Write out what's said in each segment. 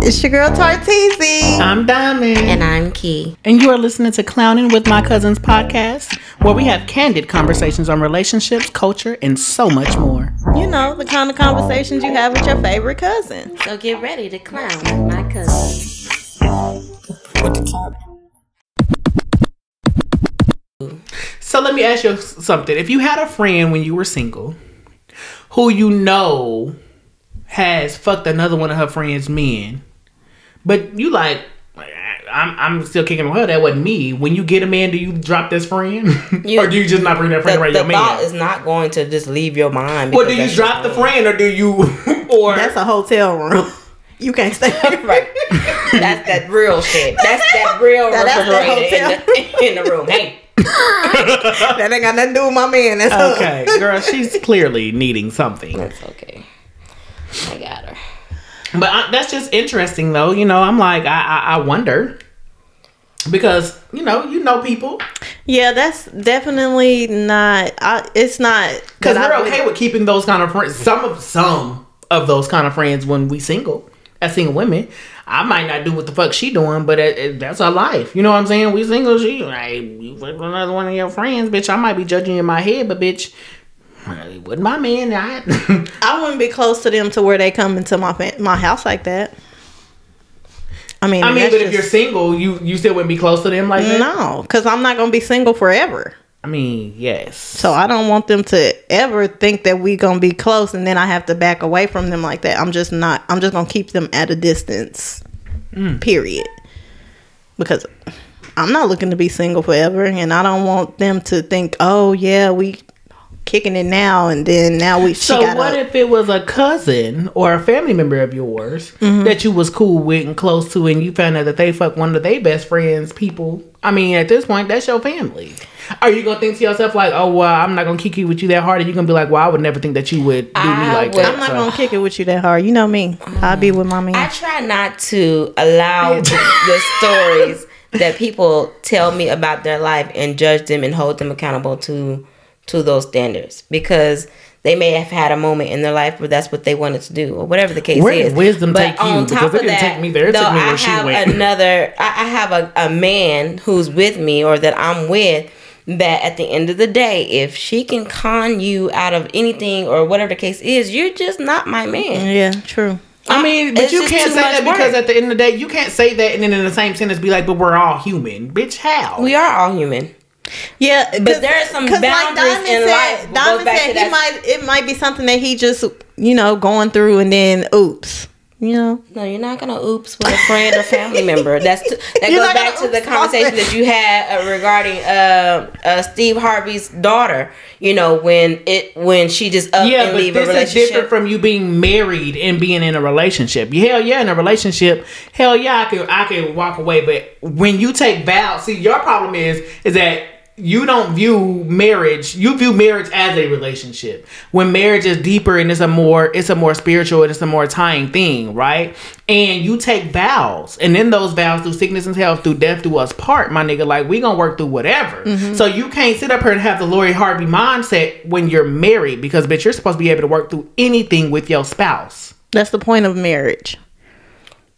It's your girl Tartesi. I'm Diamond. And I'm Key. And you are listening to Clowning with My Cousins Podcast, where we have candid conversations on relationships, culture, and so much more. You know, the kind of conversations you have with your favorite cousin. So get ready to clown with my cousins. So let me ask you something. If you had a friend when you were single, who you know has fucked another one of her friends' men, but you like, I'm still kicking on her. That wasn't me. When you get a man, do you drop this friend, or do you just not bring that friend around your man? The thought is not going to just leave your mind. Well, do you drop the friend, or do you? Or that's a hotel room. You can't stay right. That's that real shit. That's that real refrigerator in the room. Hey. That ain't got nothing to do with my man. That's okay, girl. She's clearly needing something. That's okay. I got her. But that's just interesting, though. You know, I'm like, I wonder because you know people. Yeah, that's definitely not. It's not because we're okay with keeping those kind of friends. Some of those kind of friends when we single. As single women, I might not do what the fuck she doing, but that's her life. You know what I'm saying? We single. She like you fuck with another one of your friends, bitch. I might be judging in my head, but bitch. It wasn't my man. I wouldn't be close to them to where they come into my house like that. I mean, but just, if you're single, you still wouldn't be close to them like that? No, because I'm not going to be single forever. I mean, yes. So I don't want them to ever think that we going to be close and then I have to back away from them like that. I'm just not. I'm just going to keep them at a distance, period. Because I'm not looking to be single forever and I don't want them to think, oh, yeah, we kicking it now and then now we so got what up. If it was a cousin or a family member of yours that you was cool with and close to and you found out that they fuck one of their best friends people, I mean at this point that's your family. Are you gonna think to yourself like, oh well, I'm not gonna kick it with you that hard, and you're gonna be like, well I would never think that you would do me like that. I'm not gonna kick it with you that hard, you know me. I'll be with my man. I try not to allow the stories that people tell me about their life and judge them and hold them accountable to those standards, because they may have had a moment in their life where that's what they wanted to do or whatever the case is. Wisdom but take on you, top of that, take me there, though, me I, have another, I have a man who's with me or that I'm with that at the end of the day, if she can con you out of anything or whatever the case is, you're just not my man. Yeah, true. I mean, but you can't say that because at the end of the day, you can't say that and then in the same sentence be like, but we're all human. Bitch, how? We are all human. Yeah, but there are some boundaries like in life. Diamond said it might be something that he just going through, and then oops, No, you're not gonna oops with a friend or family member. That goes back to the conversation that you had regarding Steve Harvey's daughter. You know when she just and leave a relationship. This is different from you being married and being in a relationship. Hell yeah, in a relationship. Hell yeah, I can walk away. But when you take vows, see your problem is that. You don't view marriage. You view marriage as a relationship. When marriage is deeper and it's a more spiritual and it's a more tying thing, right? And you take vows, and in those vows, through sickness and health, through death, do us part, my nigga. Like we gonna work through whatever. So you can't sit up here and have the Lori Harvey mindset when you're married, because bitch, you're supposed to be able to work through anything with your spouse. That's the point of marriage.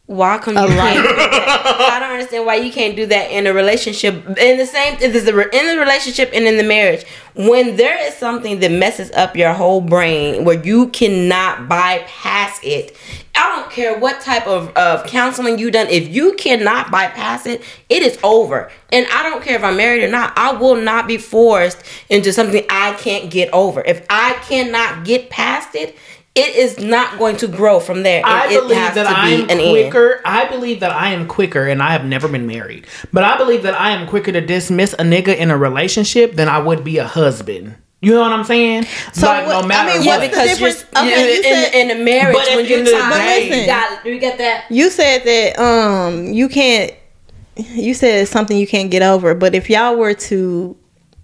Why come you can't do that? I don't understand why you can't do that in a relationship. In the relationship and in the marriage, when there is something that messes up your whole brain, where you cannot bypass it. I don't care what type of counseling you done. If you cannot bypass it, it is over. And I don't care if I'm married or not. I will not be forced into something I can't get over. If I cannot get past it. It is not going to grow from there. I believe that I am quicker, and I have never been married. But I believe that I am quicker to dismiss a nigga in a relationship than I would be a husband. You know what I'm saying? So like, no matter what, because you're in a marriage when you're tired. You got that. You said that you can't. You said it's something you can't get over. But if y'all were to,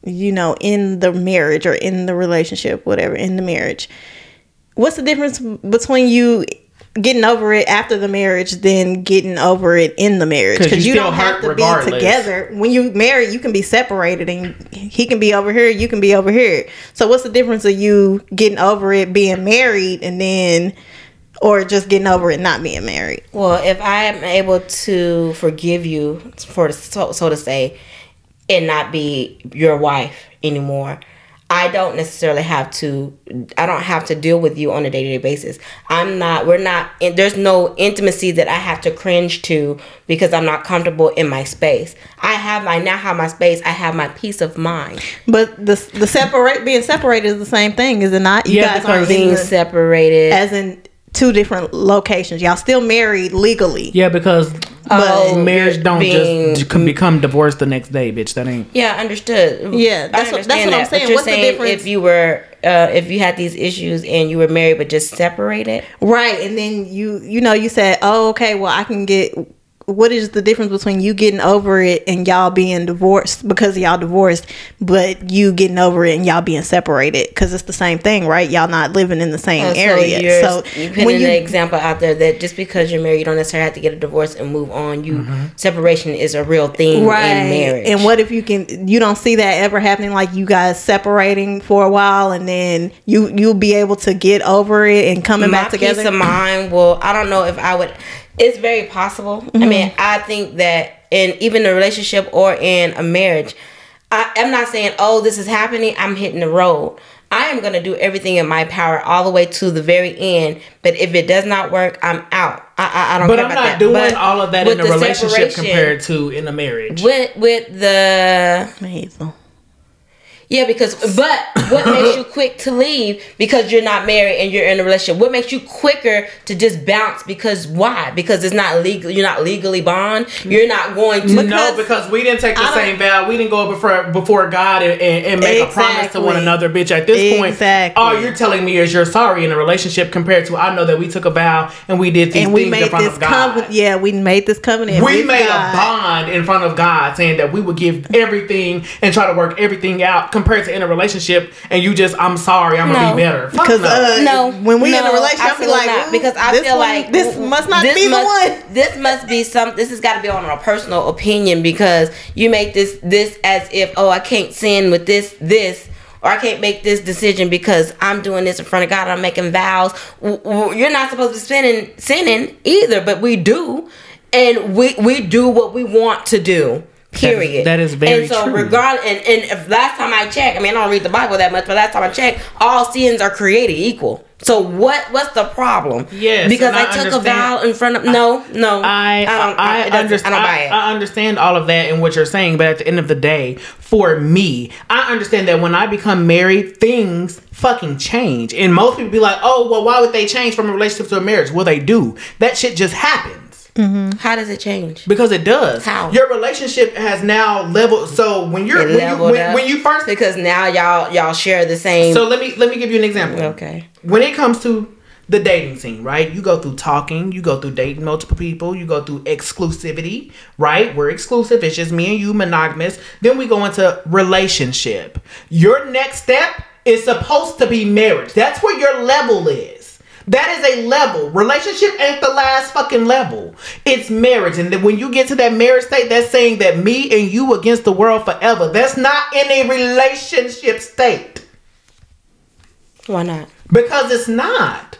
in the marriage or in the relationship, whatever, in the marriage. What's the difference between you getting over it after the marriage than getting over it in the marriage? Because you don't have to regardless. Be together. When you marry, you can be separated and he can be over here, you can be over here. So what's the difference of you getting over it, being married, and then Or just getting over it, not being married. Well, if I am able to forgive you, for so to say, and not be your wife anymore, I don't necessarily have to. I don't have to deal with you on a day-to-day basis. I'm not. We're not. There's no intimacy that I have to cringe to because I'm not comfortable in my space. I now have my space. I have my peace of mind. But the being separated is the same thing, is it not? You guys aren't being separated, as in two different locations. Y'all still married legally. Yeah, because marriage don't just become divorced the next day, bitch. That ain't. Yeah, understood. Yeah, that's what I'm saying. What's the difference if you were if you had these issues and you were married but just separated? Right, and then you said, oh, okay, well, I can get. What is the difference between you getting over it and y'all being divorced because y'all divorced, but you getting over it and y'all being separated? Because it's the same thing, right? Y'all not living in the same area. So you put an example out there that just because you're married, you don't necessarily have to get a divorce and move on. You Separation is a real thing, right, in marriage. And what if you don't see that ever happening? Like you guys separating for a while and then you'll be able to get over it and coming back together. My peace of mind. Well, I don't know if I would. It's very possible. Mm-hmm. I mean, I think that in even a relationship or in a marriage, I'm not saying, oh, this is happening, I'm hitting the road. I am going to do everything in my power all the way to the very end. But if it does not work, I'm out. I don't care about that. But I'm not doing all of that in a relationship compared to in a marriage. With the... Hazel. Yeah, but what makes you quick to leave because you're not married and you're in a relationship? What makes you quicker to just bounce? Because why? Because it's not legal. You're not legally bond. You're not going to. No, because we didn't take the same vow. We didn't go before God and make a promise to one another, bitch. At this point, all you're telling me is you're sorry in a relationship compared to I know that we took a vow and we did these things in front of God. We made this covenant. We made a bond in front of God saying that we would give everything and try to work everything out. Compared to in a relationship, and you just, I'm sorry, I'm gonna be better. Because when we in a relationship, I'm like, because I feel like this must not be the one. This must be some. This has got to be on a personal opinion because you make this as if, oh, I can't sin with this. Or I can't make this decision because I'm doing this in front of God. I'm making vows. You're not supposed to be sinning either, but we do, and we do what we want to do. Period. That is very true. And so, regardless, and if last time I checked, I mean, I don't read the Bible that much, but last time I checked, all sins are created equal. So what's the problem? Yes, because I took a vow in front of I don't buy it. I understand all of that and what you're saying, but at the end of the day, for me, I understand that when I become married, things fucking change, and most people be like, "Oh, well, why would they change from a relationship to a marriage?" Well, they do. That shit just happens. Mm-hmm. How does it change? Because it does. How? Your relationship has now leveled. So when you first, because now y'all share the same. So let me give you an example. Okay. When it comes to the dating scene, right? You go through talking, you go through dating multiple people, you go through exclusivity, right? We're exclusive. It's just me and you, monogamous. Then we go into relationship. Your next step is supposed to be marriage. That's where your level is. That is a level. Relationship ain't the last fucking level. It's marriage. And then when you get to that marriage state, that's saying that me and you against the world forever. That's not in a relationship state. Why not? Because it's not.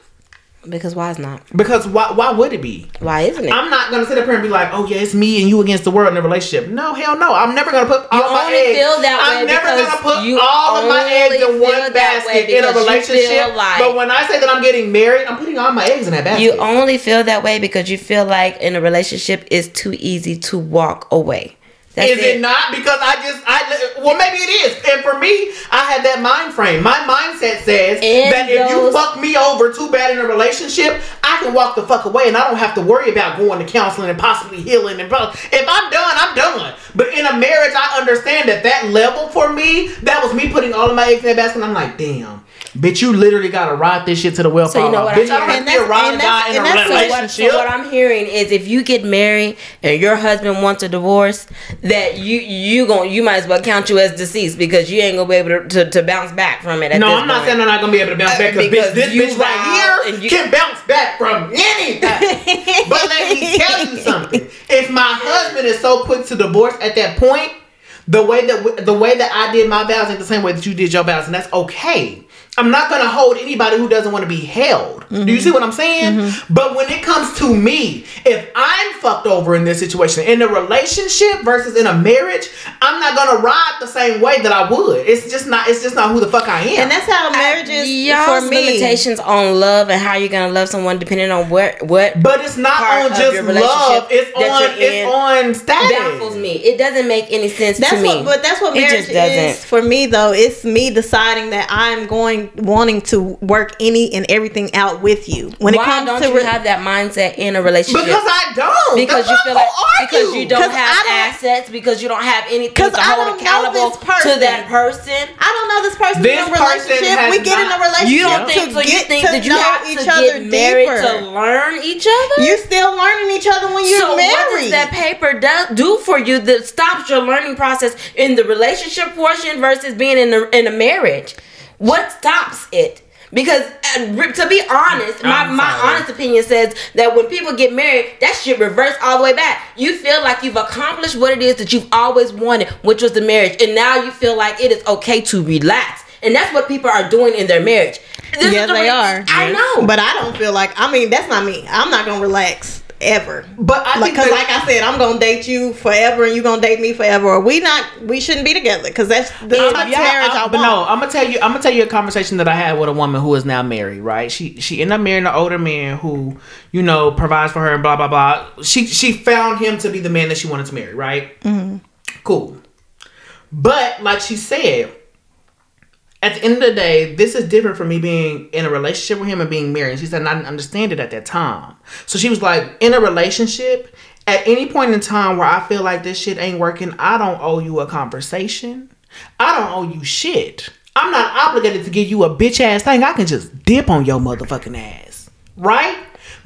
Because why it's not? Because why would it be? Why isn't it? I'm not going to sit up here and be like, oh yeah, it's me and you against the world in a relationship. No, hell no. I'm never going to put all of my eggs. I'm never going to put all of my eggs in one basket in a relationship. But when I say that I'm getting married, I'm putting all my eggs in that basket. You only feel that way because you feel like in a relationship it's too easy to walk away. That's is it not? Because maybe it is. And for me, I had that mind frame. My mindset says that if you fuck me over too bad in a relationship, I can walk the fuck away and I don't have to worry about going to counseling and possibly healing. And if I'm done, I'm done. But in a marriage, I understand that level for me, that was me putting all of my eggs in that basket. And I'm like, damn. Bitch, you literally gotta ride this shit to the well. So you know what I'm saying? So what I'm hearing is, if you get married and your husband wants a divorce, that you might as well count you as deceased because you ain't gonna be able to bounce back from it. I'm not saying I'm not gonna be able to bounce back because this bitch right here can bounce back from anything. But let me tell you something: if my husband is so quick to divorce at that point, the way that I did my vows ain't the same way that you did your vows, and that's okay. I'm not going to hold anybody who doesn't want to be held. Mm-hmm. Do you see what I'm saying? Mm-hmm. But when it comes to me, if I'm fucked over in this situation, in a relationship versus in a marriage, I'm not going to ride the same way that I would. It's just not who the fuck I am. And that's how marriage is for me. Limitations on love and how you're going to love someone depending on what. But it's not on just love. It's on status. It baffles me. It doesn't make any sense to me. But that's what marriage is for me, though. It's me deciding that I'm wanting to work any and everything out with you. Why don't you have that mindset in a relationship? Because I don't. Because you feel like because you don't have assets, because you don't have anything to hold accountable to that person. I don't know this person in a relationship. We get in a relationship. You don't think so? You think that you have to get married to learn each other? You're still learning each other when you're married. So what does that paper do for you that stops your learning process in the relationship portion versus being in a marriage? What stops it? Because to be honest, my honest opinion says that when people get married, that shit reverses all the way back. You feel like you've accomplished what it is that you've always wanted, which was the marriage. And now you feel like it is okay to relax. And that's what people are doing in their marriage. Yes, they are. I know. But I don't feel like, that's not me. I'm not going to relax. Ever, but I think, like I said, I'm gonna date you forever, and you gonna date me forever. Or we shouldn't be together because that's the type of marriage I want. But no, I'm gonna tell you a conversation that I had with a woman who is now married. Right, she ended up marrying an older man who provides for her and blah blah blah. She found him to be the man that she wanted to marry. Right, mm-hmm. Cool. But like she said, at the end of the day, this is different from me being in a relationship with him and being married. She said, and I didn't understand it at that time. So she was like, in a relationship, at any point in time where I feel like this shit ain't working, I don't owe you a conversation. I don't owe you shit. I'm not obligated to give you a bitch ass thing. I can just dip on your motherfucking ass. Right?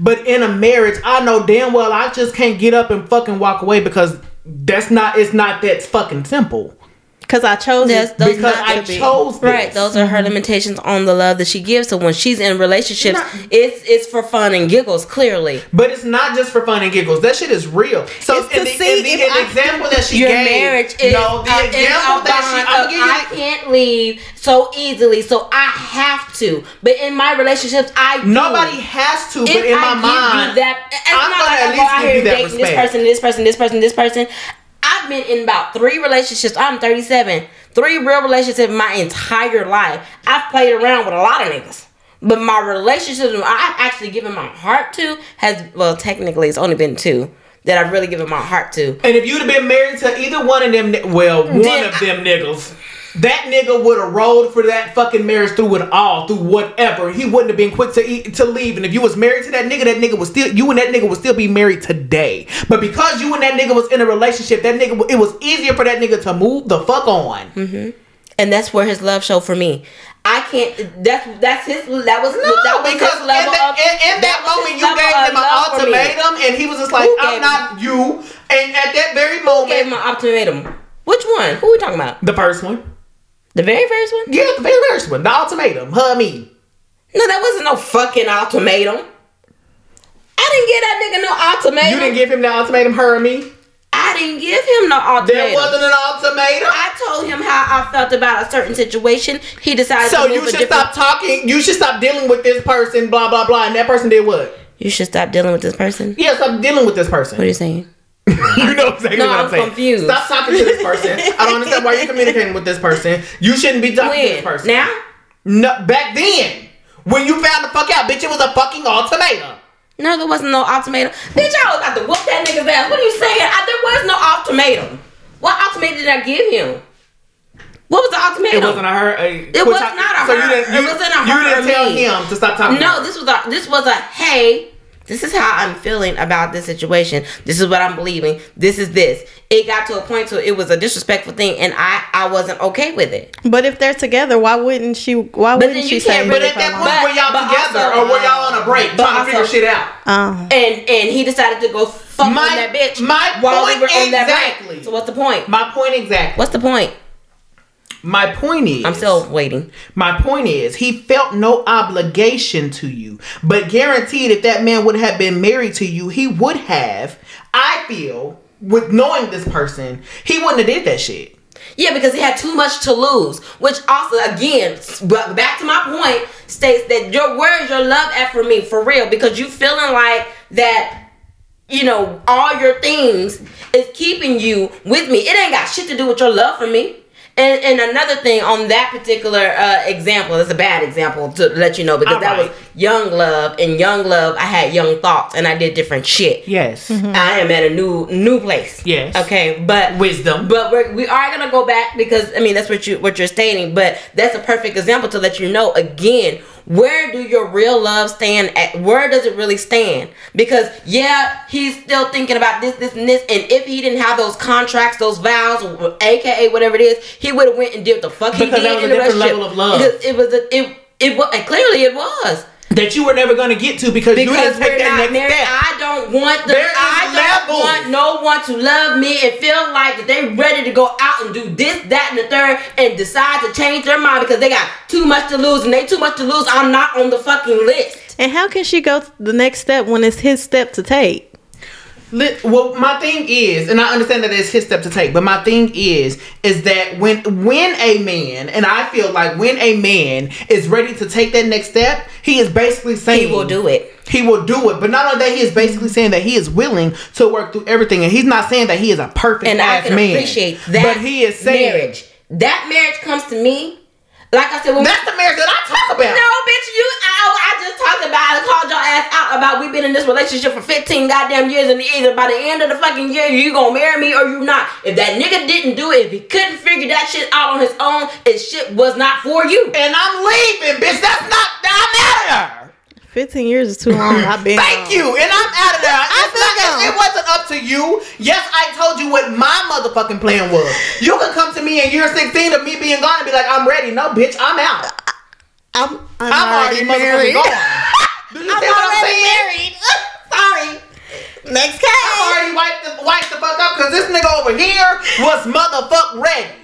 But in a marriage, I know damn well I just can't get up and fucking walk away because it's not that fucking simple. Because I chose this. Right. Those are her limitations on the love that she gives. So when she's in relationships, it's for fun and giggles, clearly. But it's not just for fun and giggles. That shit is real. So the example that she gave, I can't leave so easily, so I have to. But in my relationships, Nobody has to, but in my mind, I'm going to at least give you that respect. This person. I've been in about 3 relationships. I'm 37. 3 real relationships my entire life. I've played around with a lot of niggas. But my relationships I've actually given my heart to technically it's only been 2 that I've really given my heart to. And if you'd have been married to either one of them, niggas, that nigga would have rolled for that fucking marriage through it all, through whatever. He wouldn't have been quick to leave. And if you was married to that nigga would still be married today. But because you and that nigga was in a relationship, it was easier for that nigga to move the fuck on. Mm-hmm. And that's where his love showed for me. I can't. That was because in that moment you gave him an ultimatum, and he was just like, "I'm not you." And at that very moment, gave him an ultimatum. Which one? Who are we talking about? The first one. The very first one? Yeah, the very first one. The ultimatum. Her and me. No, that wasn't no fucking ultimatum. I didn't give that nigga no ultimatum. You didn't give him the ultimatum, her and me? I didn't give him no ultimatum. There wasn't an ultimatum. I told him how I felt about a certain situation. He decided to move a different... So you should stop talking. You should stop dealing with this person, blah, blah, blah. And that person did what? You should stop dealing with this person? Yeah, stop dealing with this person. What are you saying? You know exactly what I'm saying. Confused. Stop talking to this person. I don't understand why you're communicating with this person. You shouldn't be talking to this person. Now? No, back then. When you found the fuck out, bitch, it was a fucking ultimatum. No, there wasn't no ultimatum. Bitch, I was about to whoop that nigga's ass. What are you saying? There was no ultimatum. What ultimatum did I give him? What was the ultimatum? It wasn't a her. It wasn't a her. You didn't tell him to stop talking. No, this was a hey. This is how I'm feeling about this situation. This is what I'm believing. This is this. It got to a point to it was a disrespectful thing, and I wasn't okay with it. But if they're together, why wouldn't she say? But at that point, were y'all together or were y'all on a break trying to figure shit out? And he decided to go fuck on that bitch while we were on that break. So what's the point? My point exactly. What's the point? My point is... I'm still waiting. My point is, he felt no obligation to you. But guaranteed, if that man would have been married to you, he would have, I feel, with knowing this person, he wouldn't have did that shit. Yeah, because he had too much to lose. Which also, again, back to my point, states that your words, your love act for me, for real. Because you feeling like that, you know, all your things is keeping you with me. It ain't got shit to do with your love for me. And another thing on that particular example, that's a bad example to let you know, because all that right. was young love. And young love, I had young thoughts and I did different shit. Yes. Mm-hmm. I am at a new place. Yes. Okay, but wisdom. But we are gonna go back, because I mean that's what you're stating. But that's a perfect example to let you know again. Where do your real love stand at? Where does it really stand? Because, yeah, he's still thinking about this, this, and this. And if he didn't have those contracts, those vows, or AKA whatever it is, he would have went and did what the fuck he did. Because that was a different level of love. Clearly it was. That you were never going to get to because you didn't take that next step. I don't want no one to love me and feel like that they ready to go out and do this, that, and the third and decide to change their mind because they got too much to lose and they too much to lose. I'm not on the fucking list. And how can she go the next step when it's his step to take? Well, my thing is, and I understand that it's his step to take, but my thing is that when a man, and I feel like when a man is ready to take that next step, he is basically saying he will do it. He will do it. But not only that, he is basically saying that he is willing to work through everything. And he's not saying that he is a perfect man. And I can appreciate that. But he is saying marriage. That marriage comes to me. Like I said, that's the marriage that I talk about. No, bitch, I just talked about, I called y'all ass out about we've been in this relationship for 15 goddamn years, and either by the end of the fucking year, you gonna marry me or you not. If that nigga didn't do it, if he couldn't figure that shit out on his own, his shit was not for you. And I'm leaving, bitch. That's not that matter. 15 years is too long. I've been. Thank you, and I'm out of there. It wasn't up to you. Yes, I told you what my motherfucking plan was. You can come to me in year 16 of me being gone and be like, I'm ready. No, bitch, I'm out. I'm already married. Gone. Do you see what I'm saying? Sorry. Next case. I'm already wiped the fuck up because this nigga over here was motherfuck ready.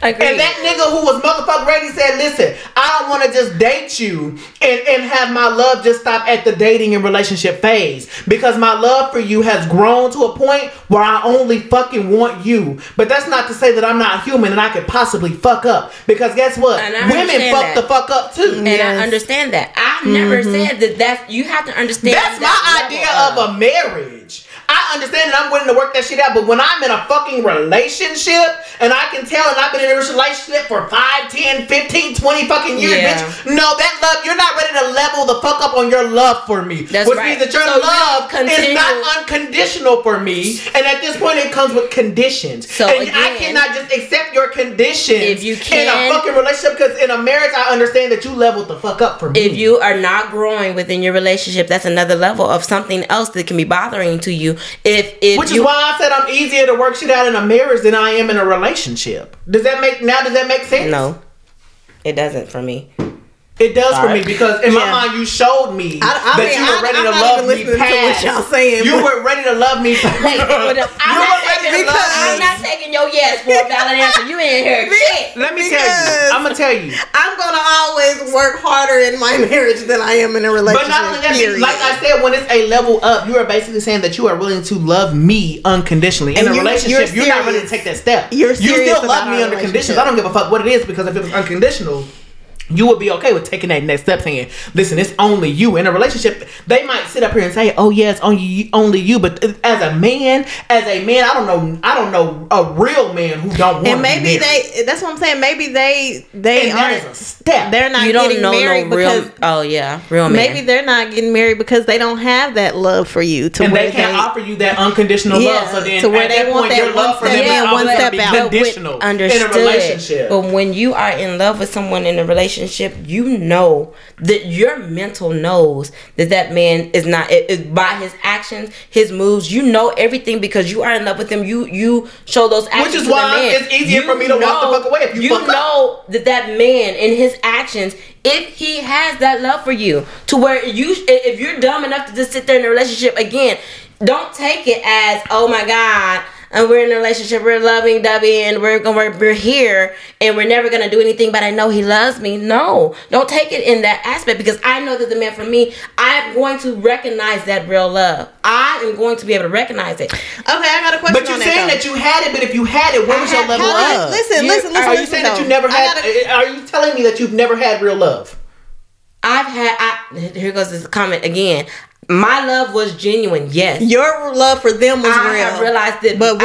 Agreed. And that nigga who was motherfucking ready said, listen, I don't want to just date you and have my love just stop at the dating and relationship phase, because my love for you has grown to a point where I only fucking want you. But that's not to say that I'm not human and I could possibly fuck up, because guess what? Women fuck the fuck up too. And yes. I understand that. I never said that you have to understand. That's my idea of a marriage. I understand that I'm willing to work that shit out, but when I'm in a fucking relationship and I can tell, and I've been in a relationship for 5, 10, 15, 20 fucking years, bitch. No, that love, you're not ready to level the fuck up on your love for me. That's right. Which means that your love is not unconditional for me, and at this point it comes with conditions. So and again, I cannot just accept your conditions if you can, in a fucking relationship, because in a marriage I understand that you leveled the fuck up for me. If you are not growing within your relationship, that's another level of something else that can be bothering to you. Which is why I said I'm easier to work shit out in a marriage than I am in a relationship. Does that make sense? No, it doesn't for me. It does for me, because in my mind you showed me that you were ready to love me past. What y'all saying? You were ready to love me. I'm not taking your yes for a valid answer. You ain't here. Let me tell you. I'm gonna always work harder in my marriage than I am in a relationship. But not only that, like I said, when it's a level up, you are basically saying that you are willing to love me unconditionally. In a relationship, you're not ready to take that step. You still love me under conditions. I don't give a fuck what it is, because if it was unconditional, you would be okay with taking that next step, saying, listen, it's only you. In a relationship, they might sit up here and say, oh yeah, it's only you. But as a man, I don't know a real man who don't want to be married. And maybe that's what I'm saying. Maybe they aren't a step. They're not getting married because real man. Maybe they're not getting married because they don't have that love for you, and they can't offer you that unconditional love. So then, to where they want that love for them, and one step out, conditional in a relationship. But when you are in love with someone in a relationship, you know that your mental knows that man is not, it by his actions, his moves, you know everything, because you are in love with him. You show those actions. Which is why it's easier for me to walk the fuck away if you fuck up. You know that man in his actions, if he has that love for you, to where if you're dumb enough to just sit there in a relationship, again, don't take it as, oh my God, and we're in a relationship, we're loving Debbie, and we're here, and we're never gonna do anything, but I know he loves me. No, don't take it in that aspect, because I know that the man for me, I'm going to recognize that real love. I am going to be able to recognize it. Okay, I got a question. But you're saying that you had it, but if you had it, where was your level of? Listen. Are you saying that you never had? Are you telling me that you've never had real love? Here goes this comment again. My love was genuine, yes. Your love for them was real. I realized that, but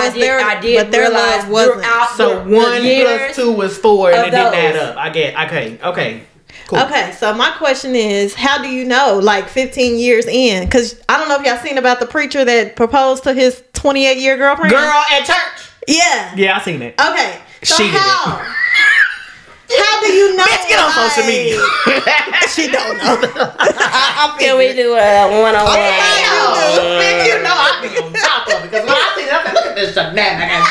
their love wasn't. So 1 plus 2 was 4, and it didn't add up. I get. Okay. Cool. Okay, so my question is, how do you know, like, 15 years in? Because I don't know if y'all seen about the preacher that proposed to his 28-year girlfriend. Girl at church. Yeah. Yeah, I seen it. Okay, so how? How do you know? Let's get on social media. She don't know. Can we do a one-on-one? Bitch, you know I be on top of it. Because when I see that, look at this shenanigans.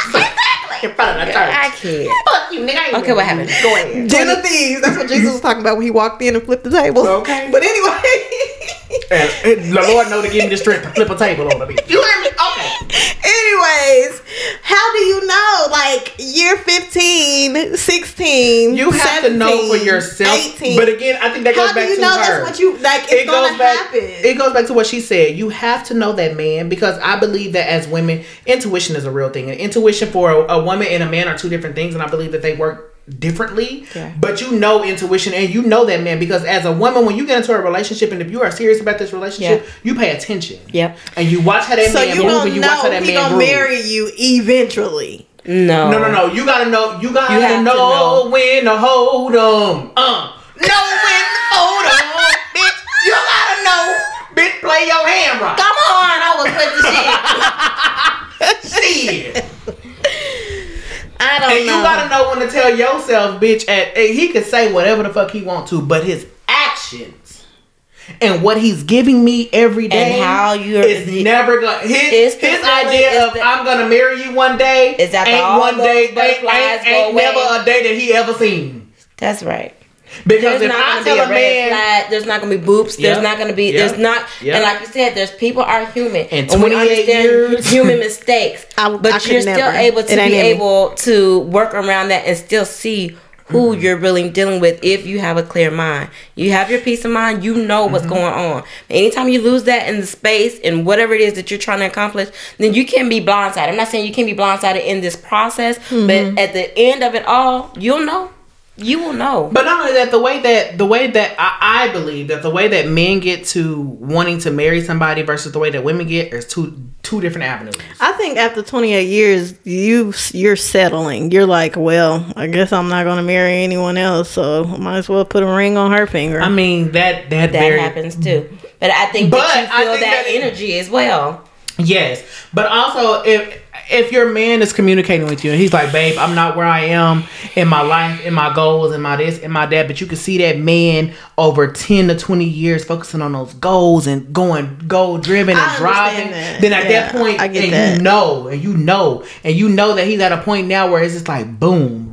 In front of the church. I can't. Fuck you, nigga. Okay, what happened? Go ahead. Den of thieves. That's what Jesus was talking about when he walked in and flipped the table. Okay. But anyway. The Lord know to give me the strength to flip a table over me. You hear me? Okay. Anyways, how do you know? Like, year 15, 16, you have to know for yourself. 18. But again, I think that goes back to her. How do you know that's what you, like, it's going to happen? It goes back to what she said. You have to know that man, because I believe that as women, intuition is a real thing. And intuition for a woman and a man are two different things, and I believe that they work differently. Yeah. But you know intuition, and you know that man, because as a woman, when you get into a relationship, and if you are serious about this relationship, you pay attention. Yep. And you watch how that man move, and you watch how that man gonna marry you eventually. No. You gotta know. You have to know when to hold 'em. Know when to hold 'em, bitch. You gotta know, bitch. Play your hand right. Come on, I was with the shit. I don't know. You gotta know when to tell yourself, bitch. He could say whatever the fuck he want to, but his actions and what he's giving me every day and how you're is never gonna. His idea of I'm gonna marry you one day is that ain't one day, ain't never a day that he ever seen. That's right. Because there's if not I tell a man flag, there's not gonna be boobs, there's not gonna be there's not and like you said, there's people are human and we understand human mistakes. But you're still able to be able to work around that and still see who you're really dealing with if you have a clear mind. You have your peace of mind, you know what's going on. Anytime you lose that in the space and whatever it is that you're trying to accomplish, then you can be blindsided. I'm not saying you can be blindsided in this process, but at the end of it all, you'll know. You will know. But not only that, the way that I believe that the way that men get to wanting to marry somebody versus the way that women get is two different avenues. I think after 28 years, you're settling. You're like, well, I guess I'm not going to marry anyone else, so I might as well put a ring on her finger. I mean, that happens too. But I think that you feel that energy as well. Yes, but also if your man is communicating with you and he's like, babe, I'm not where I am in my life, in my goals, in my this, in my that, but you can see that man over 10 to 20 years focusing on those goals and going goal driven and driving, then at that point you know that he's at a point now where it's just like boom,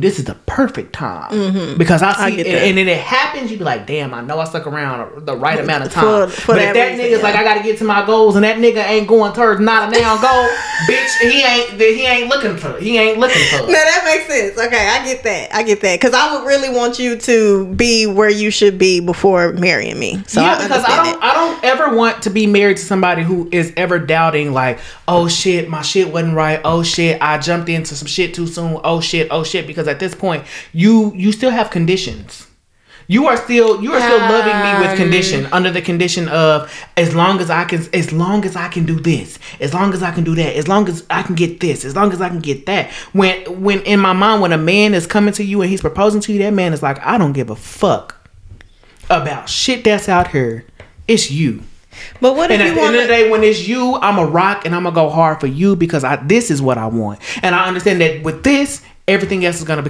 this is the perfect time, because I see it, and then it happens, you be like, damn, I know I stuck around the right amount of time for but if that nigga's like, I gotta get to my goals, and that nigga ain't going towards not a damn goal, bitch, he ain't looking for it. No, that makes sense. Okay, I get that because I would really want you to be where you should be before marrying me. So yeah, because I don't ever want to be married to somebody who is ever doubting, like, oh shit, my shit wasn't right, oh shit, I jumped into some shit too soon, oh shit, because at this point you still have conditions. You are still loving me with condition, under the condition of as long as I can do this, as long as I can do that, as long as I can get this, as long as I can get that. When in my mind, when a man is coming to you and he's proposing to you, that man is like, I don't give a fuck about shit that's out here. It's you. But what if you want? And at the end of the day, when it's you, I'm a rock and I'm gonna go hard for you because this is what I want, and I understand that with this. Everything else is gonna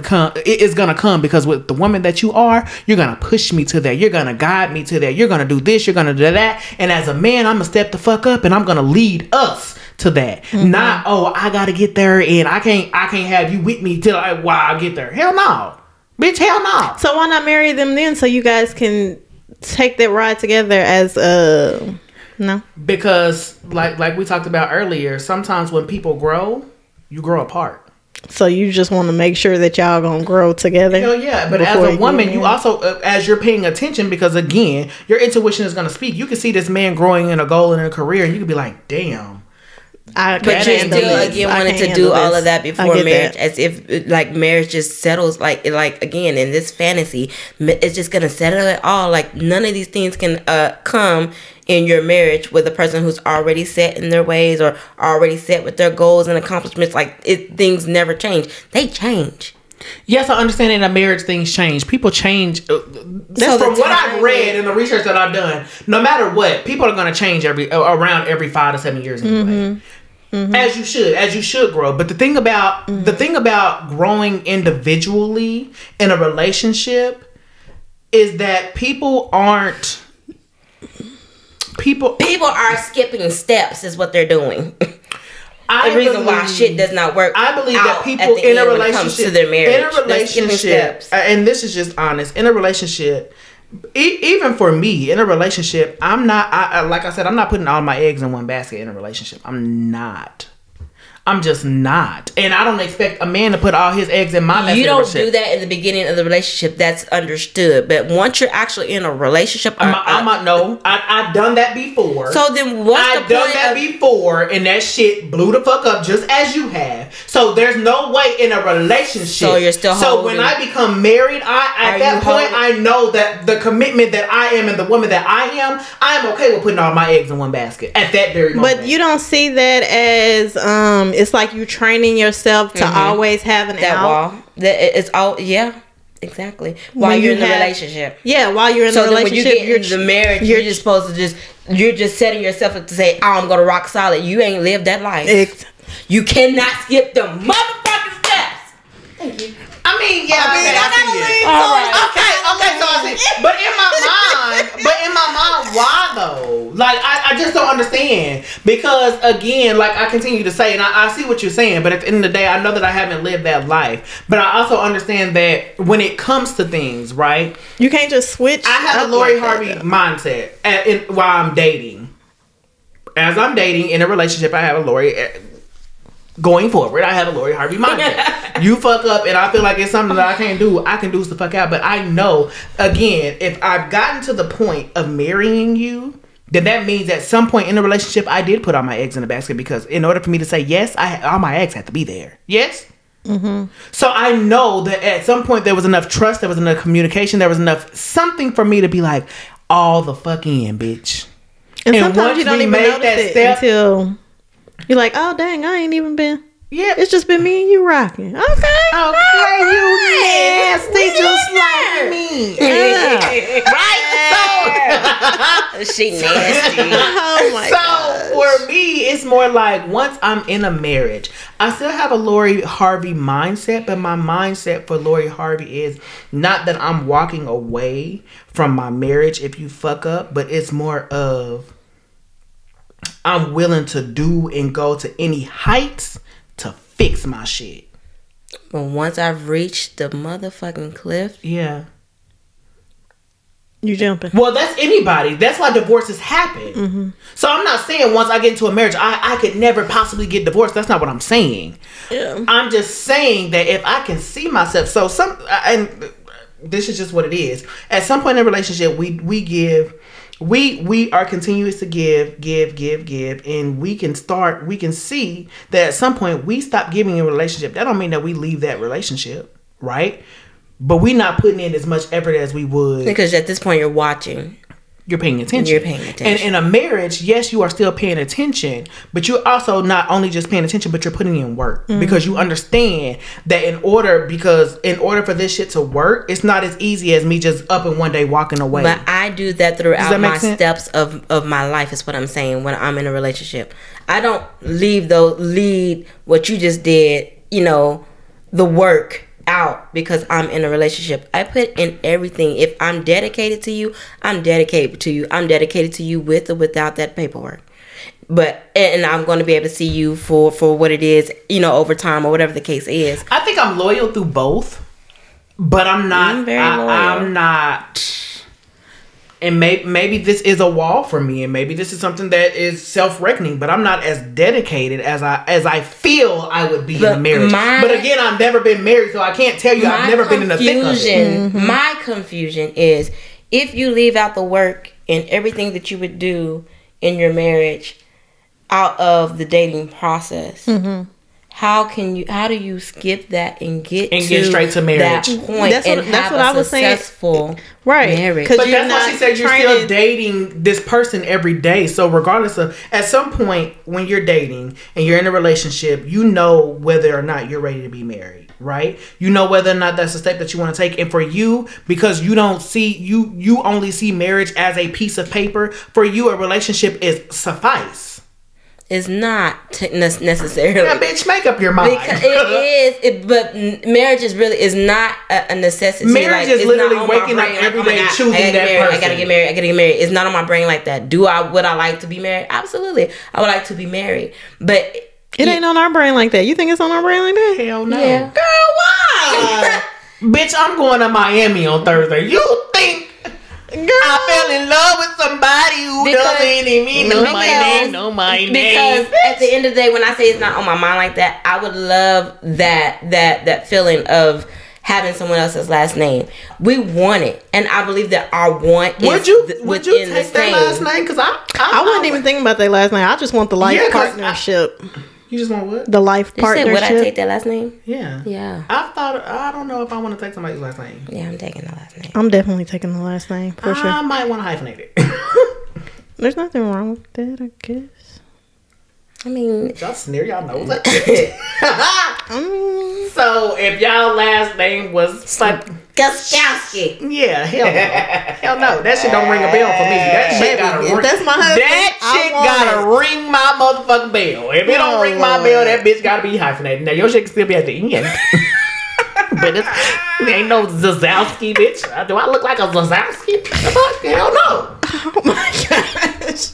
come because with the woman that you are, you're gonna push me to that. You're gonna guide me to that. You're gonna do this. You're gonna do that. And as a man, I'm gonna step the fuck up and I'm gonna lead us to that. Not I gotta get there and I can't have you with me till I get there. Hell no, bitch. Hell no. So why not marry them then? So you guys can take that ride together as No. Because like we talked about earlier, sometimes when people grow, you grow apart. So you just want to make sure that y'all gonna grow together. Hell yeah. But as a woman, you also, as you're paying attention, because again, your intuition is gonna speak. You can see this man growing in a goal and in a career, and you can be like, damn. But you still again wanted to do all of that before marriage, as if like marriage just settles, like again in this fantasy, it's just gonna settle it all. Like none of these things can come in your marriage with a person who's already set in their ways or already set with their goals and accomplishments. Like things never change; they change. Yes, I understand in a marriage things change. People change. From what I've read and the research that I've done, no matter what, people are going to change around every 5 to 7 years anyway. Mm-hmm. Mm-hmm. As you should grow. But the thing about growing individually in a relationship is that people are skipping steps is what they're doing. The reason why shit does not work. I believe that people in a relationship, to their marriage, and this is just honest, in a relationship, even for me, in a relationship, I'm not putting all my eggs in one basket in a relationship. I'm not. I'm just not. And I don't expect a man to put all his eggs in my basket. You don't do that in the beginning of the relationship. That's understood. But once you're actually in a relationship... I've done that before. So then I've done that before and that shit blew the fuck up just as you have. So there's no way in a relationship. So you're still holding. So when I become married, I know that the commitment that I am and the woman that I am okay with putting all my eggs in one basket at that very moment. But you don't see that as... it's like you training yourself to always have that wall. Exactly. While you're in the relationship. Yeah, while you're in the relationship. When you get into the marriage, you're just setting yourself up to say, oh, I'm gonna rock solid. You ain't lived that life. You cannot skip the motherfucking steps. Thank you. I mean, yeah, I gotta leave. But in my mind, why though? Like, I just don't understand. Because again, like I continue to say, and I see what you're saying, but at the end of the day, I know that I haven't lived that life. But I also understand that when it comes to things, right? You can't just switch. I have a Lori Harvey mindset while I'm dating. As I'm dating in a relationship, I have a Lori. Going forward, I have a Lori Harvey mindset. You fuck up and I feel like it's something that I can't do, I can do the fuck out. But I know, again, if I've gotten to the point of marrying you, then that means at some point in the relationship, I did put all my eggs in the basket, because in order for me to say yes, all my eggs have to be there. Yes? Mm-hmm. So I know that at some point there was enough trust, there was enough communication, there was enough something for me to be like, all the fuck in, bitch. And sometimes you don't even notice that step, until... You're like, oh dang, I ain't even been. Yeah, it's just been me and you rocking. Okay, you nasty, just like me. Right? So she nasty. Oh my god. So for me, it's more like once I'm in a marriage, I still have a Lori Harvey mindset, but my mindset for Lori Harvey is not that I'm walking away from my marriage if you fuck up, but it's more of, I'm willing to do and go to any heights to fix my shit. But once I've reached the motherfucking cliff, yeah, you jumping. Well, that's anybody. That's why divorces happen. Mm-hmm. So I'm not saying once I get into a marriage, I could never possibly get divorced. That's not what I'm saying. Yeah. I'm just saying that if I can see myself, this is just what it is. At some point in a relationship, we are continuous to give, and we can see that at some point we stop giving in a relationship. That don't mean that we leave that relationship, right? But we not putting in as much effort as we would. Because at this point you're watching. You're paying attention. And in a marriage, yes, you are still paying attention, but you're also not only just paying attention, but you're putting in work. Mm-hmm. Because you understand that in order for this shit to work, it's not as easy as me just up and one day walking away. But I do that throughout my steps of my life, is what I'm saying, when I'm in a relationship. I don't lead what you just did, the work out, because I'm in a relationship. I put in everything. If I'm dedicated to you, I'm dedicated to you. I'm dedicated to you with or without that paperwork. And I'm going to be able to see you for what it is, over time or whatever the case is. I think I'm loyal through both, but I'm not. I'm very loyal. I'm not. And maybe this is a wall for me, and maybe this is something that is self-reckoning, but I'm not as dedicated as I feel I would be in a marriage. But again, I've never been married, so I can't tell you I've never been in the thick of it. Mm-hmm. My confusion is, if you leave out the work and everything that you would do in your marriage out of the dating process, mm-hmm. How do you skip that and get straight to marriage? That point, that's what I was saying. Successful marriage. But that's why she said you're still dating this person every day. So regardless of, at some point when you're dating and you're in a relationship, you know whether or not you're ready to be married, right? You know whether or not that's the step that you want to take. And for you, because you don't see you only see marriage as a piece of paper. For you, a relationship is suffice. It's not necessarily. Yeah, bitch, make up your mind. Because but marriage is not a necessity. Marriage is literally waking up every day choosing that person. I gotta get married. It's not on my brain like that. Would I like to be married? Absolutely, I would like to be married. But it ain't on our brain like that. You think it's on our brain like that? Hell no, yeah. Girl. Why? Bitch, I'm going to Miami on Thursday. You think? Girl. I fell in love with somebody who doesn't even know my name. Because at the end of the day, when I say it's not on my mind like that, I would love that feeling of having someone else's last name. We want it, and I believe that our want is would you take their last name? Because I wasn't even thinking about their last name. I just want the life partnership. You just want what? The life partnership. You said, would I take that last name? Yeah. Yeah. I don't know if I want to take somebody's last name. Yeah, I'm taking the last name. I'm definitely taking the last name, for sure. I might want to hyphenate it. There's nothing wrong with that, I guess. I mean... y'all sneer, y'all know that. So, if y'all last name was... Guskowski. Yeah, hell no. Hell no. That shit don't ring a bell for me. That shit gotta ring. That's my husband. That shit gotta ring my motherfucking bell. If it don't ring my bell, that bitch gotta be hyphenated. Now, your shit can still be at the end. But it ain't no Zazowski, bitch. Do I look like a Zazowski? Hell no. Oh my gosh.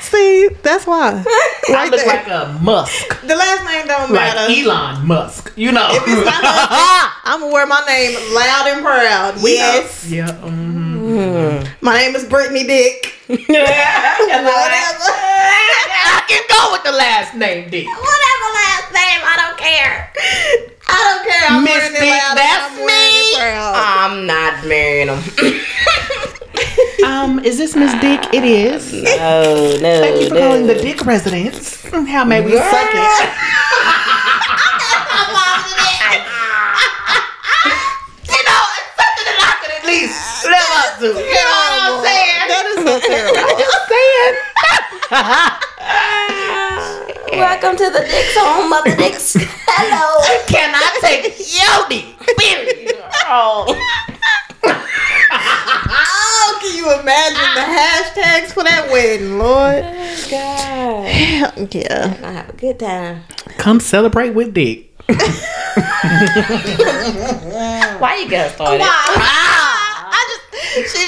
See, that's why. I look like a Musk. The last name don't matter. Like Elon Musk, you know. If it's not husband, I'm gonna wear my name loud and proud. Yes. Yeah. Mm-hmm. My name is Brittany Dick. Yeah. Whatever. I can go with the last name Dick. Whatever last name, I don't care. I don't care. I'm Miss Dick, that's me. I'm not marrying him. Is this Miss Dick? It is. No. Thank you for calling the Dick residence. How may we suck it? You know, it's something that I could at least live up to. You know what I'm saying? That is so terrible. I'm saying. Welcome to the Dick's home, Mother Dick's. Hello. Can I take your dick? Period. Oh. Oh, can you imagine the hashtags for that wedding, Lord? Oh, God. Yeah. I have a good time. Come celebrate with Dick. Why you got started?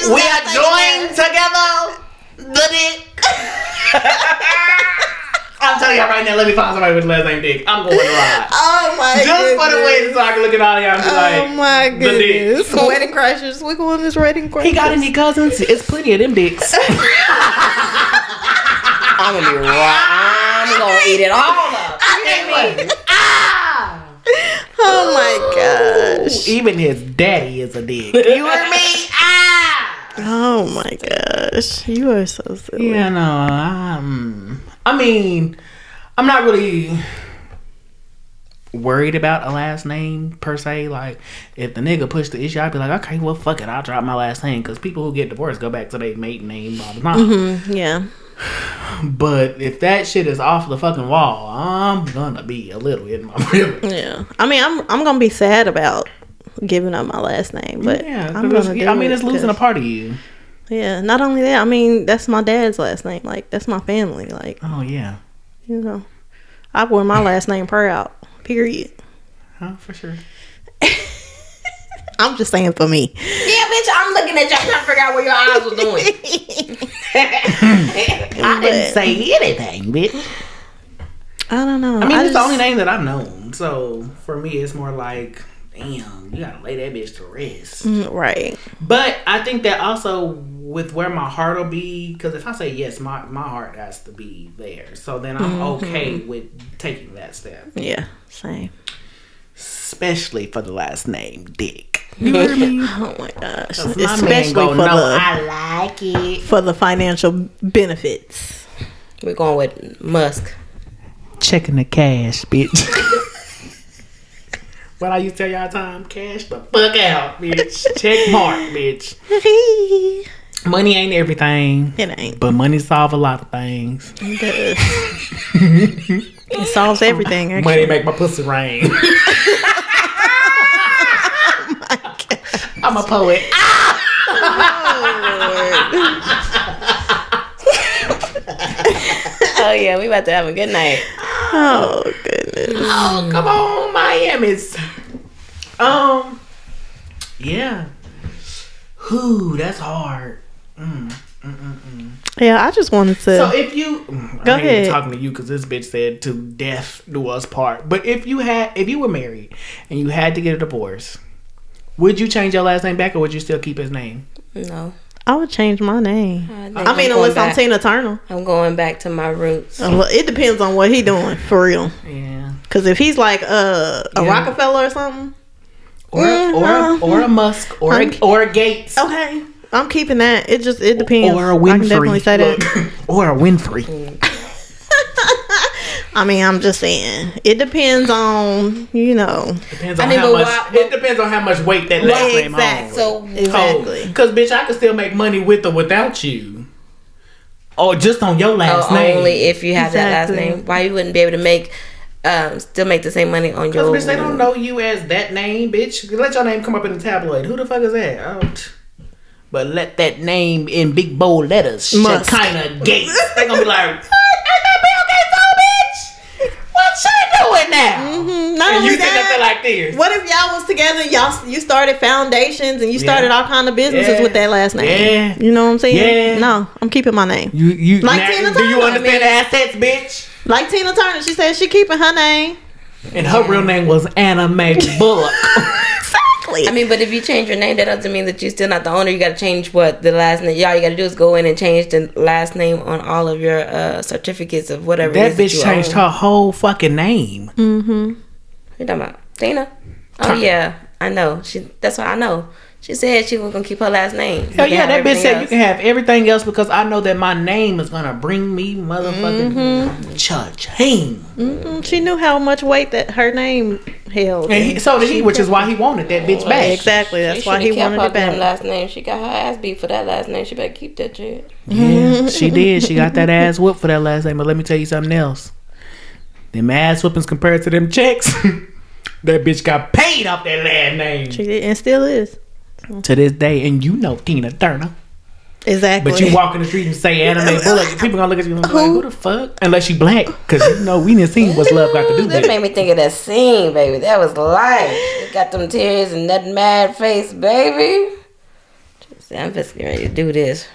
We are joined together, the Dick. I'm telling y'all right now, let me find somebody with the last name Dick. I'm going to ride. Oh my god. Just for the wedding, so I can look at all y'all and be like, oh my goodness. The Dick. Wedding crashers. We're going this wedding crashers. He got any cousins? It's plenty of them dicks. I'm going to be right. I'm going to eat it all up. Oh my gosh. Even his daddy is a dick. You heard me? Oh my gosh. You are so silly. Yeah, no. I mean, I'm not really worried about a last name per se. Like, if the nigga pushed the issue, I'd be like, okay, well, fuck it. I'll drop my last name. Because people who get divorced go back to their maiden name, blah, blah, blah. Mm-hmm, yeah. But if that shit is off the fucking wall, I'm gonna be a little in my feelings. Yeah. I mean, I'm gonna be sad about giving up my last name. But yeah, I'm gonna it's losing a part of you. Yeah, not only that, I mean, that's my dad's last name. Like, that's my family. Like, oh, yeah. You know, I wore my last name proud. Period. Huh, for sure. I'm just saying for me. Yeah, bitch, I'm looking at y'all trying to figure out what your eyes were doing. I didn't say anything, bitch. I don't know. I mean, it's the only name that I've known. So, for me, it's more like... damn, you gotta lay that bitch to rest. Right. But I think that also with where my heart will be, because if I say yes, my heart has to be there. So then I'm okay with taking that step. Yeah, same. Especially for the last name, Dick. You hear me? Oh my gosh! Especially I like it for the financial benefits. We're going with Musk. Checking the cash, bitch. What I used to tell y'all time, cash the fuck out, bitch. Check mark, bitch. Money ain't everything. It ain't. But money solves a lot of things. It does. It solves everything, actually. Money make my pussy rain. Oh my God. I'm a poet. Oh, yeah, we about to have a good night. Oh, goodness. Oh, come on, Miami's. Yeah. Whoo, that's hard. Yeah, I just wanted to. So if you go I ahead talking to you, because this bitch said to death do us part. But if you were married and you had to get a divorce, would you change your last name back, or would you still keep his name? No, I would change my name. I mean, unless I'm Tina Turner. I'm going back to my roots. Well, it depends on what he doing, for real. Yeah. Because if he's like a Rockefeller or something. Or a Musk. Or a Gates. Okay. I'm keeping that. It depends. Or a Winfrey. I can definitely say that. Or a Winfrey. I mean, I'm just saying. It depends on, it depends on how much weight that last name on. So, exactly. Because, bitch, I could still make money with or without you. Or just on your last name. Only if you have that last name. Why you wouldn't be able to make... still make the same money on your... Because, bitch, they don't know you as that name, bitch. Let your name come up in the tabloid. Who the fuck is that? But let that name in big, bold letters. Shekinah Gates. They're going to be like... doing now. Mm-hmm. Not and only you that, like this. What if y'all was together and you started foundations and you started all kind of businesses with that last name? Yeah. You know what I'm saying? Yeah. No, I'm keeping my name. You like now, Tina Turner. Do you understand assets, bitch? Like Tina Turner, she said she keeping her name. And her real name was Anna Mae Bullock. Exactly. I mean, but if you change your name, that doesn't mean that you're still not the owner. You got to change the last name. Y'all, you got to do is go in and change the last name on all of your certificates of whatever. That it is bitch that changed own. Her whole fucking name. Mm-hmm. You're talking about Tina? Oh yeah, I know. That's what I know. She said she was gonna keep her last name. Hell yeah, that bitch said you can have everything else because I know that my name is gonna bring me motherfucking church. She knew how much weight that her name held, and which is why he wanted that bitch back. Exactly, that's why he wanted it back. Last name, she got her ass beat for that last name. She better keep that shit. Yeah, she did. She got that ass whooped for that last name. But let me tell you something else. Them ass whoopings compared to them checks, that bitch got paid off that last name. She did, and still is. To this day, and Tina Turner. Exactly. But you walk in the street and say Anna Mae Bullock, people gonna look at you and be like, who the fuck? Unless you black, cause we didn't see what's love got to do with it. That made me think of that scene, baby. That was life. It got them tears and that mad face, baby. I'm just ready to do this.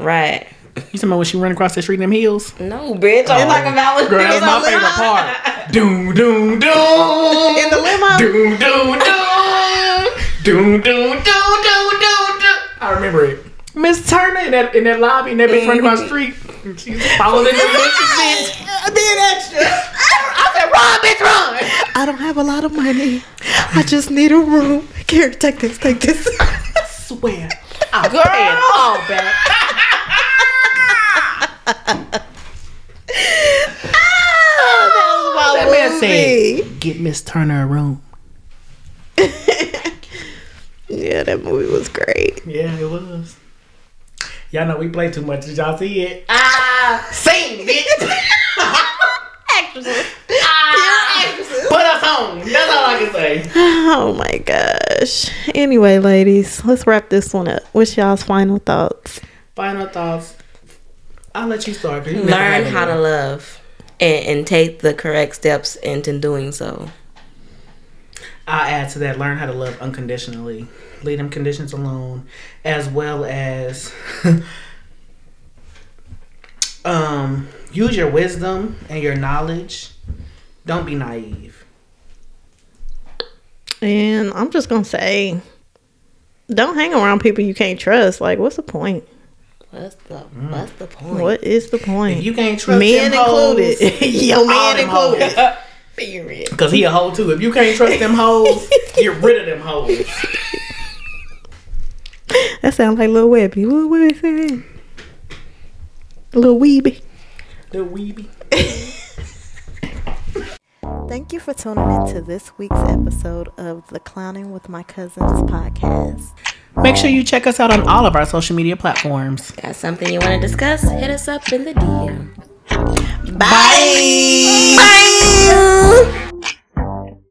Right. You talking about when she run across the street in them heels? No, bitch. I'm talking about what girl, that's my favorite part. Doom, doom, doom. In the limo. Doom, doom, doom. Doom, doom, doom. I remember it. Miss Turner in that lobby, and that bitch running across the street. She's following the bitch. I did extra. I said, run, bitch, run. I don't have a lot of money. I just need a room. Here, take this. I swear. I'll pay it all back. That was my movie. Said, get Miss Turner a room. Yeah, that movie was great. Yeah, it was. Y'all know we play too much. Did y'all see it? Sing, bitch. Actresses. Pure actresses. Put us on. That's all I can say. Oh my gosh. Anyway, ladies, let's wrap this one up. What's y'all's final thoughts? Final thoughts. I'll let you start. Learn how to love and take the correct steps into doing so. I'll add to that, learn how to love unconditionally. Leave them conditions alone, as well as use your wisdom and your knowledge. Don't be naive. And I'm just going to say, don't hang around people you can't trust. Like, what's the point? What's the point? What is the point? If you can't trust men them included, hoes, your man included. Period. Because he a hoe too. If you can't trust them hoes, get rid of them hoes. That sounds like Lil Webbie. What did he say? Lil Weebie. Lil Weebie. Thank you for tuning in to this week's episode of the Clowning with My Cousins podcast. Make sure you check us out on all of our social media platforms. Got something you want to discuss? Hit us up in the DM. Bye.